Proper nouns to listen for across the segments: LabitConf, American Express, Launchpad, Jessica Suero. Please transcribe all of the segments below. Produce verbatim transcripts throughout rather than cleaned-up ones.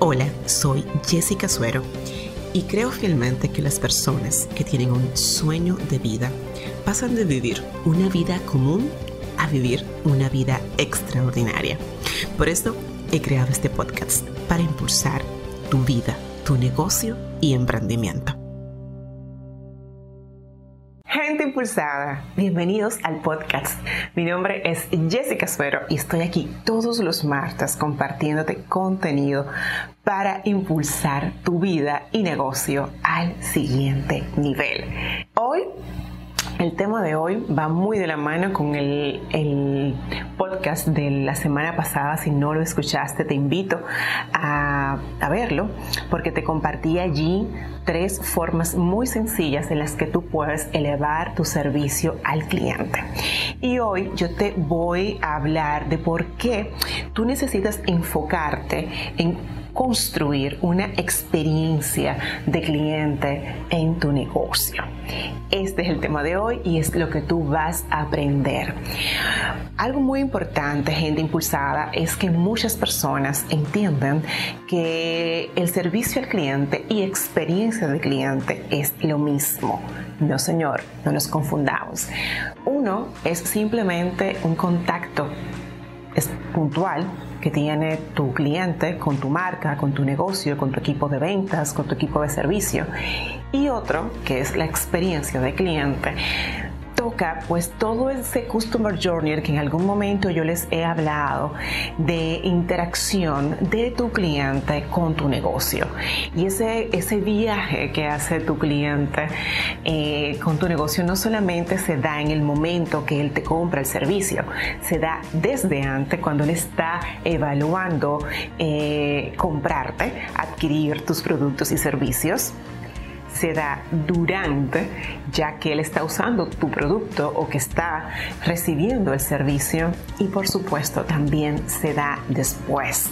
Hola, soy Jessica Suero y creo fielmente que las personas que tienen un sueño de vida pasan de vivir una vida común a vivir una vida extraordinaria. Por esto he creado este podcast para impulsar tu vida, tu negocio y emprendimiento. Gente impulsada, bienvenidos al podcast. Mi nombre es Jessica Suero y estoy aquí todos los martes compartiéndote contenido para impulsar tu vida y negocio al siguiente nivel. Hoy, el tema de hoy va muy de la mano con el, el podcast de la semana pasada. Si no lo escuchaste, te invito a, a verlo porque te compartí allí tres formas muy sencillas en las que tú puedes elevar tu servicio al cliente. Y hoy yo te voy a hablar de por qué tú necesitas enfocarte en construir una experiencia de cliente en tu negocio. Este es el tema de hoy y es lo que tú vas a aprender. Algo muy importante, gente impulsada, es que muchas personas entienden que el servicio al cliente y experiencia de cliente es lo mismo. No, señor, no nos confundamos. Uno es simplemente un contacto puntual que tiene tu cliente con tu marca, con tu negocio, con tu equipo de ventas, con tu equipo de servicio, y otro que es la experiencia de cliente toca pues todo ese customer journey que en algún momento yo les he hablado, de interacción de tu cliente con tu negocio y ese, ese viaje que hace tu cliente eh, con tu negocio. No solamente se da en el momento que él te compra el servicio, se da desde antes, cuando él está evaluando eh, comprarte, adquirir tus productos y servicios. Se da durante, ya que él está usando tu producto o que está recibiendo el servicio, y por supuesto también se da después.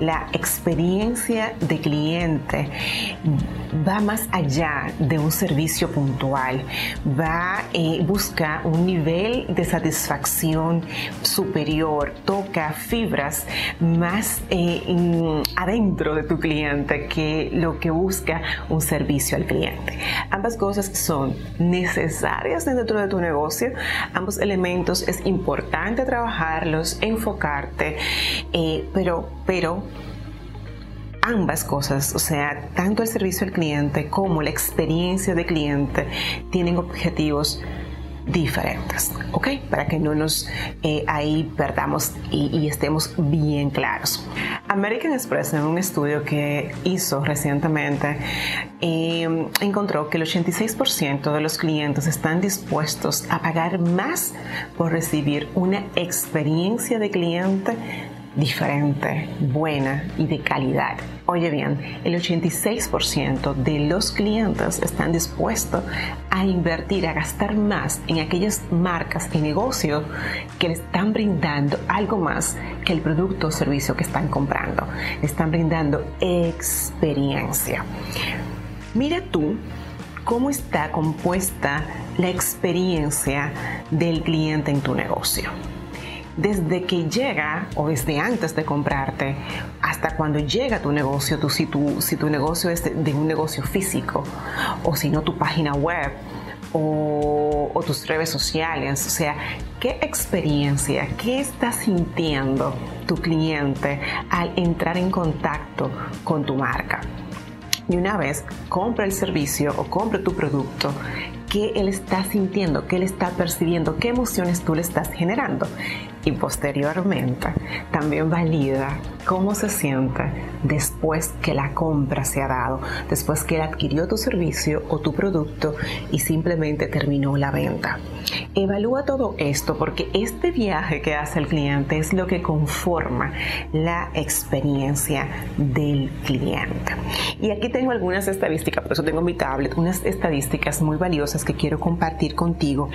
La experiencia de cliente va más allá de un servicio puntual, va eh, busca un nivel de satisfacción superior, toca fibras más eh, in, adentro de tu cliente que lo que busca un servicio al cliente. Ambas cosas son necesarias dentro de tu negocio, ambos elementos es importante trabajarlos, enfocarte, eh, pero, pero ambas cosas, o sea, tanto el servicio al cliente como la experiencia de cliente tienen objetivos diferentes, ¿ok? Para que no nos eh, ahí perdamos y, y estemos bien claros. American Express, en un estudio que hizo recientemente, eh, encontró que el ochenta y seis por ciento de los clientes están dispuestos a pagar más por recibir una experiencia de cliente diferente, buena y de calidad. Oye bien, el ochenta y seis por ciento de los clientes están dispuestos a invertir, a gastar más en aquellas marcas y negocios que le están brindando algo más que el producto o servicio que están comprando. Le están brindando experiencia. Mira tú cómo está compuesta la experiencia del cliente en tu negocio. Desde que llega o desde antes de comprarte hasta cuando llega a tu negocio, tú, si, tu, si tu negocio es de, de un negocio físico, o si no, tu página web o, o tus redes sociales. O sea, ¿qué experiencia, qué está sintiendo tu cliente al entrar en contacto con tu marca? Y una vez compra el servicio o compra tu producto, ¿qué él está sintiendo? ¿Qué él está percibiendo? ¿Qué emociones tú le estás generando? Y posteriormente también valida cómo se siente después que la compra se ha dado, después que él adquirió tu servicio o tu producto y simplemente terminó la venta. Evalúa todo esto, porque este viaje que hace el cliente es lo que conforma la experiencia del cliente. Y aquí tengo algunas estadísticas, por eso tengo mi tablet, unas estadísticas muy valiosas que quiero compartir contigo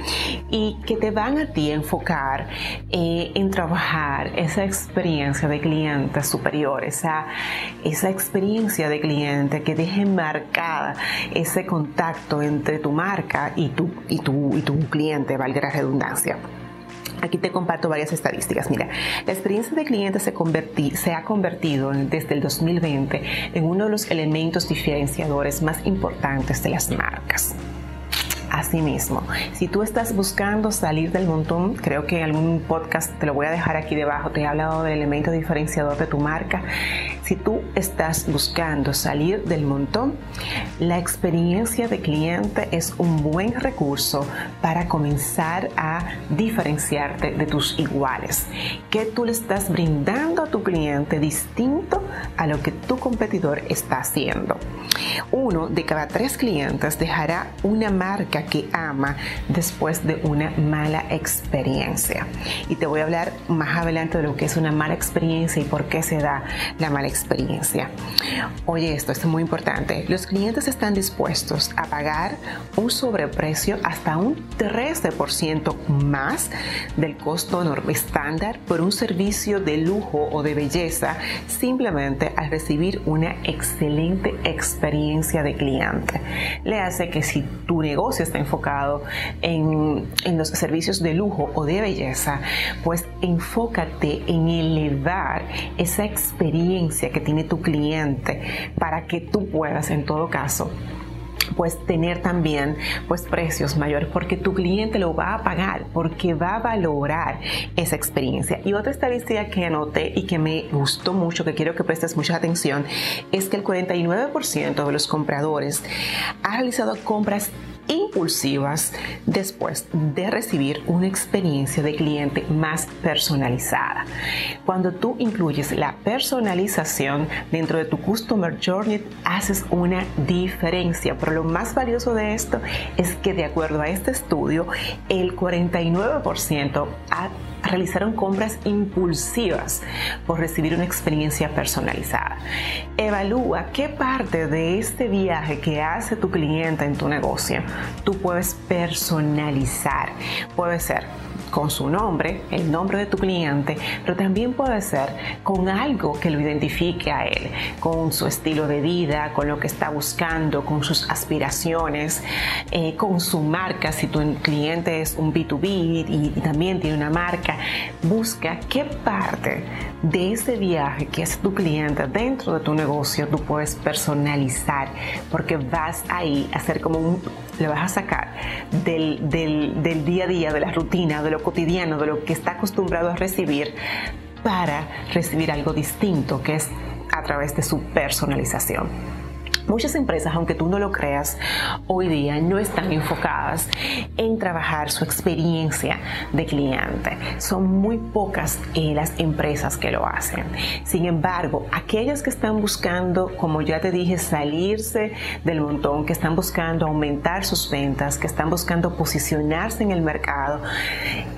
y que te van a ti a enfocar eh, en trabajar esa experiencia de cliente superior, esa, esa experiencia de cliente que deje marcada ese contacto entre tu marca y tu, y tu, y tu cliente, valga la redundancia. Aquí te comparto varias estadísticas. Mira, la experiencia de cliente se, se ha convertido desde el dos mil veinte en uno de los elementos diferenciadores más importantes de las marcas. Asimismo, si tú estás buscando salir del montón, creo que en algún podcast, te lo voy a dejar aquí debajo, te he hablado del elemento diferenciador de tu marca. Si tú estás buscando salir del montón, la experiencia de cliente es un buen recurso para comenzar a diferenciarte de tus iguales. ¿Qué tú le estás brindando a tu cliente distinto a lo que tu competidor está haciendo? Uno de cada tres clientes dejará una marca que ama después de una mala experiencia, y te voy a hablar más adelante de lo que es una mala experiencia y por qué se da la mala experiencia. Oye, esto es muy importante. Los clientes están dispuestos a pagar un sobreprecio hasta un trece por ciento más del costo normal estándar por un servicio de lujo o de belleza, simplemente al recibir una excelente experiencia de cliente. Le hace que si tu negocio está enfocado en, en los servicios de lujo o de belleza, pues enfócate en elevar esa experiencia que tiene tu cliente para que tú puedas, en todo caso, pues tener también pues precios mayores, porque tu cliente lo va a pagar, porque va a valorar esa experiencia. Y otra estadística que anoté y que me gustó mucho, que quiero que prestes mucha atención, es que el cuarenta y nueve por ciento de los compradores ha realizado compras impulsivas después de recibir una experiencia de cliente más personalizada. Cuando tú incluyes la personalización dentro de tu Customer Journey, haces una diferencia. Pero lo más valioso de esto es que, de acuerdo a este estudio, el cuarenta y nueve por ciento ha realizaron compras impulsivas por recibir una experiencia personalizada. Evalúa qué parte de este viaje que hace tu cliente en tu negocio tú puedes personalizar. Puede ser con su nombre, el nombre de tu cliente, pero también puede ser con algo que lo identifique a él, con su estilo de vida, con lo que está buscando, con sus aspiraciones, eh, con su marca. Si tu cliente es un B dos B y, y también tiene una marca, busca qué parte de ese viaje que hace tu cliente dentro de tu negocio tú puedes personalizar, porque vas ahí a hacer como un... le vas a sacar del, del, del día a día, de la rutina, de lo cotidiano, de lo que está acostumbrado a recibir, para recibir algo distinto, que es a través de su personalización. Muchas empresas, aunque tú no lo creas, hoy día no están enfocadas en trabajar su experiencia de cliente. Son muy pocas eh, las empresas que lo hacen. Sin embargo, aquellas que están buscando, como ya te dije, salirse del montón, que están buscando aumentar sus ventas, que están buscando posicionarse en el mercado,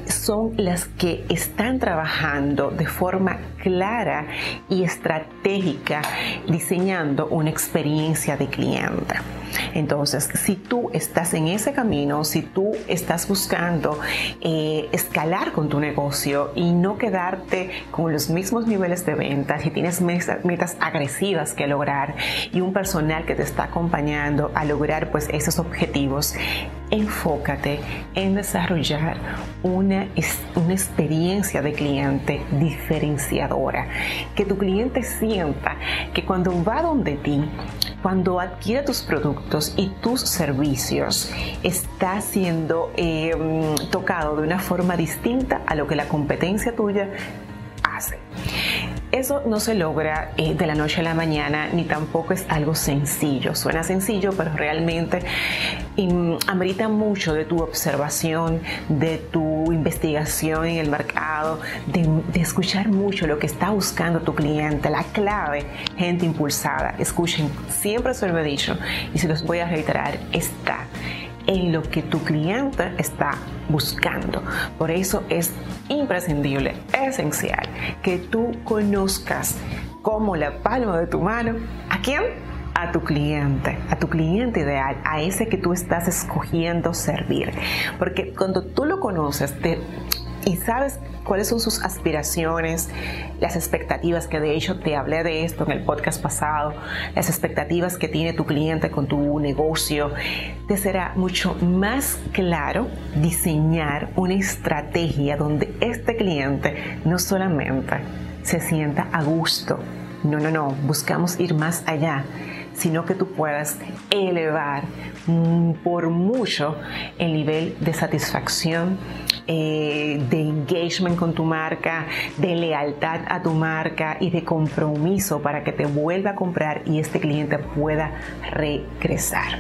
son las que están trabajando de forma clara y estratégica, diseñando una experiencia de cliente. Entonces, si tú estás en ese camino, si tú estás buscando eh, escalar con tu negocio y no quedarte con los mismos niveles de ventas, si tienes metas, metas agresivas que lograr y un personal que te está acompañando a lograr pues esos objetivos, enfócate en desarrollar una, una experiencia de cliente diferenciadora, que tu cliente sienta que cuando va donde ti, cuando adquiere tus productos y tus servicios, está siendo eh, tocado de una forma distinta a lo que la competencia tuya hace. Eso no se logra eh, de la noche a la mañana, ni tampoco es algo sencillo. Suena sencillo, pero realmente in, amerita mucho de tu observación, de tu investigación en el mercado, de, de escuchar mucho lo que está buscando tu cliente. La clave, gente impulsada, escuchen, siempre se lo he dicho y se los voy a reiterar, está en lo que tu cliente está buscando. Por eso es imprescindible, esencial, que tú conozcas como la palma de tu mano a quién, a tu cliente, a tu cliente ideal, a ese que tú estás escogiendo servir. Porque cuando tú lo conoces, te y sabes cuáles son sus aspiraciones, las expectativas, que de hecho te hablé de esto en el podcast pasado, las expectativas que tiene tu cliente con tu negocio, te será mucho más claro diseñar una estrategia donde este cliente no solamente se sienta a gusto, no, no, no, buscamos ir más allá, sino que tú puedas elevar por mucho el nivel de satisfacción, eh, de engagement con tu marca, de lealtad a tu marca y de compromiso para que te vuelva a comprar y este cliente pueda regresar.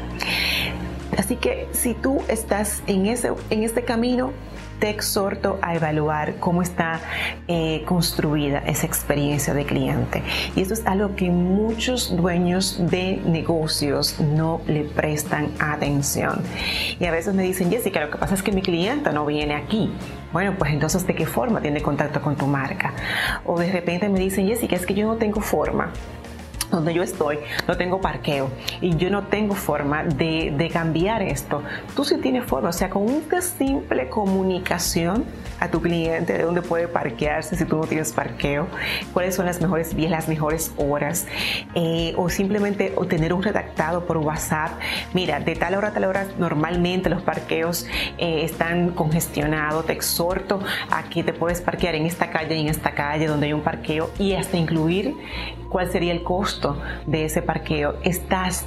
Así que si tú estás en, ese, en este camino, te exhorto a evaluar cómo está eh, construida esa experiencia de cliente. Y esto es algo que muchos dueños de negocios no le prestan atención. Y a veces me dicen, Jessica, lo que pasa es que mi cliente no viene aquí. Bueno, pues entonces, ¿de qué forma tiene contacto con tu marca? O de repente me dicen, Jessica, es que yo no tengo forma. Donde yo estoy, no tengo parqueo y yo no tengo forma de, de cambiar esto. Tú sí tienes forma, o sea, con una simple comunicación a tu cliente de dónde puede parquearse si tú no tienes parqueo, cuáles son las mejores vías, las mejores horas, eh, o simplemente obtener un redactado por WhatsApp. Mira, de tal hora a tal hora normalmente los parqueos eh, están congestionados, te exhorto a que te puedes parquear en esta calle y en esta calle donde hay un parqueo, y hasta incluir cuál sería el costo de ese parqueo. Estás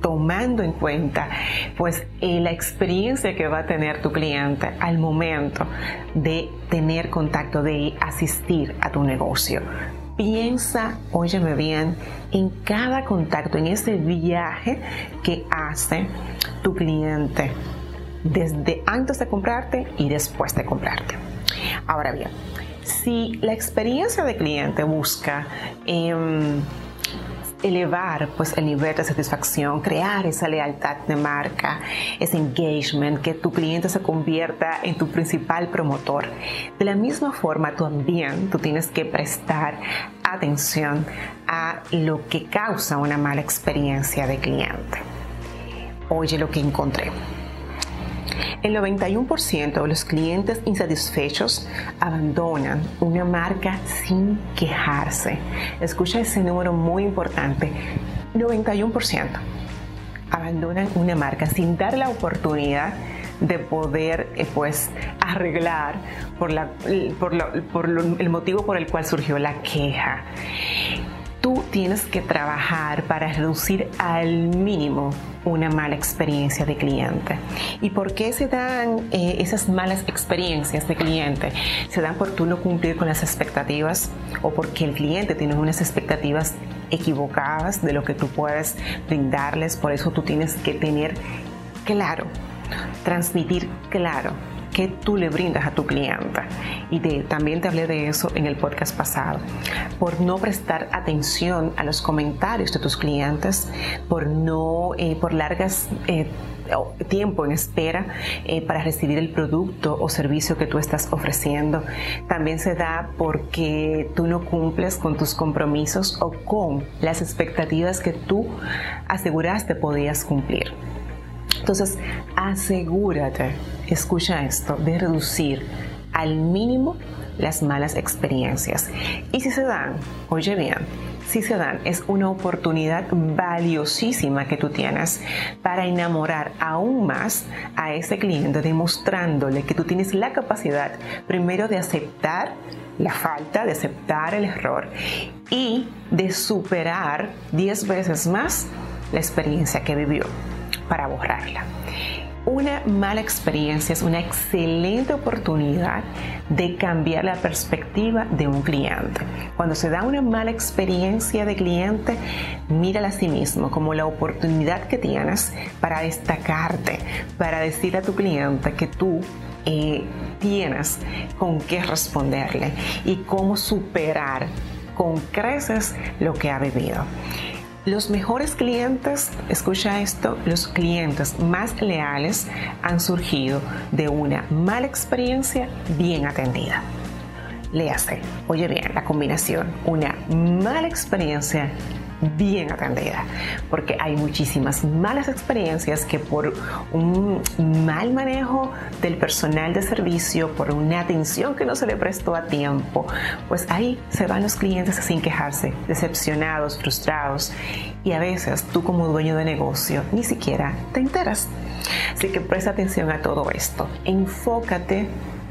tomando en cuenta pues eh, la experiencia que va a tener tu cliente al momento de tener contacto, de asistir a tu negocio. Piensa, óyeme bien, en cada contacto, en ese viaje que hace tu cliente desde antes de comprarte y después de comprarte. Ahora bien, si la experiencia de cliente busca eh, elevar pues el nivel de satisfacción, crear esa lealtad de marca, ese engagement, que tu cliente se convierta en tu principal promotor. De la misma forma, tú también tú tienes que prestar atención a lo que causa una mala experiencia de cliente. Oye lo que encontré. El noventa y uno por ciento de los clientes insatisfechos abandonan una marca sin quejarse. Escucha ese número muy importante. noventa y uno por ciento abandonan una marca sin dar la oportunidad de poder eh, pues arreglar por, la, por, la, por lo, el motivo por el cual surgió la queja. Tú tienes que trabajar para reducir al mínimo una mala experiencia de cliente. ¿Y por qué se dan eh, esas malas experiencias de cliente? Se dan por tú no cumplir con las expectativas, o porque el cliente tiene unas expectativas equivocadas de lo que tú puedes brindarles. Por eso tú tienes que tener claro, transmitir claro que tú le brindas a tu cliente. Y te, también te hablé de eso en el podcast pasado. Por no prestar atención a los comentarios de tus clientes, por no, eh, por largas eh, tiempo en espera eh, para recibir el producto o servicio que tú estás ofreciendo. También se da porque tú no cumples con tus compromisos o con las expectativas que tú aseguraste podías cumplir. Entonces, asegúrate, escucha esto, de reducir al mínimo las malas experiencias. Y si se dan, oye bien, si se dan, es una oportunidad valiosísima que tú tienes para enamorar aún más a ese cliente, demostrándole que tú tienes la capacidad, primero, de aceptar la falta, de aceptar el error y de superar diez veces más la experiencia que vivió, para borrarla. Una mala experiencia es una excelente oportunidad de cambiar la perspectiva de un cliente. Cuando se da una mala experiencia de cliente, mírala a sí mismo como la oportunidad que tienes para destacarte, para decir a tu cliente que tú eh, tienes con qué responderle y cómo superar con creces lo que ha vivido. Los mejores clientes, escucha esto, los clientes más leales han surgido de una mala experiencia bien atendida. Léase, oye bien, la combinación, una mala experiencia bien atendida, porque hay muchísimas malas experiencias que por un mal manejo del personal de servicio, por una atención que no se le prestó a tiempo, pues ahí se van los clientes sin quejarse, decepcionados, frustrados, y a veces tú como dueño de negocio ni siquiera te enteras. Así que presta atención a todo esto, enfócate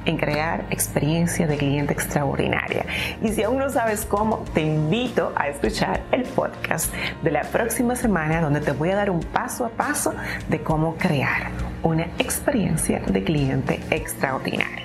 en crear experiencia de cliente extraordinaria. Y si aún no sabes cómo, te invito a escuchar el podcast de la próxima semana, donde te voy a dar un paso a paso de cómo crear una experiencia de cliente extraordinaria.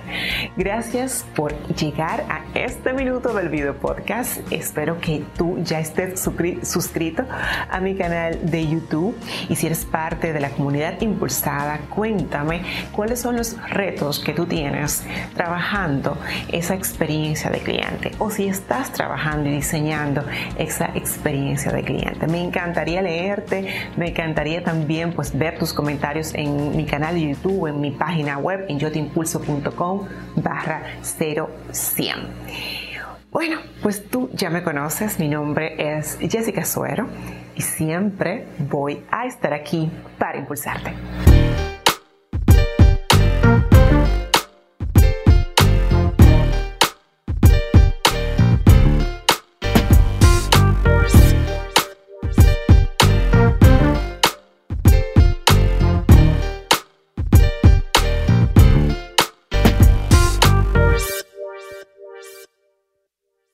Gracias por llegar a este minuto del video podcast. Espero que tú ya estés suscrito a mi canal de YouTube, y si eres parte de la comunidad impulsada, cuéntame cuáles son los retos que tú tienes trabajando esa experiencia de cliente, o si estás trabajando y diseñando esa experiencia de cliente. Me encantaría leerte, me encantaría también pues ver tus comentarios en mi canal de YouTube, en mi página web, en yo te impulso punto com barra cero cien. Bueno, pues tú ya me conoces, mi nombre es Jessica Suero y siempre voy a estar aquí para impulsarte.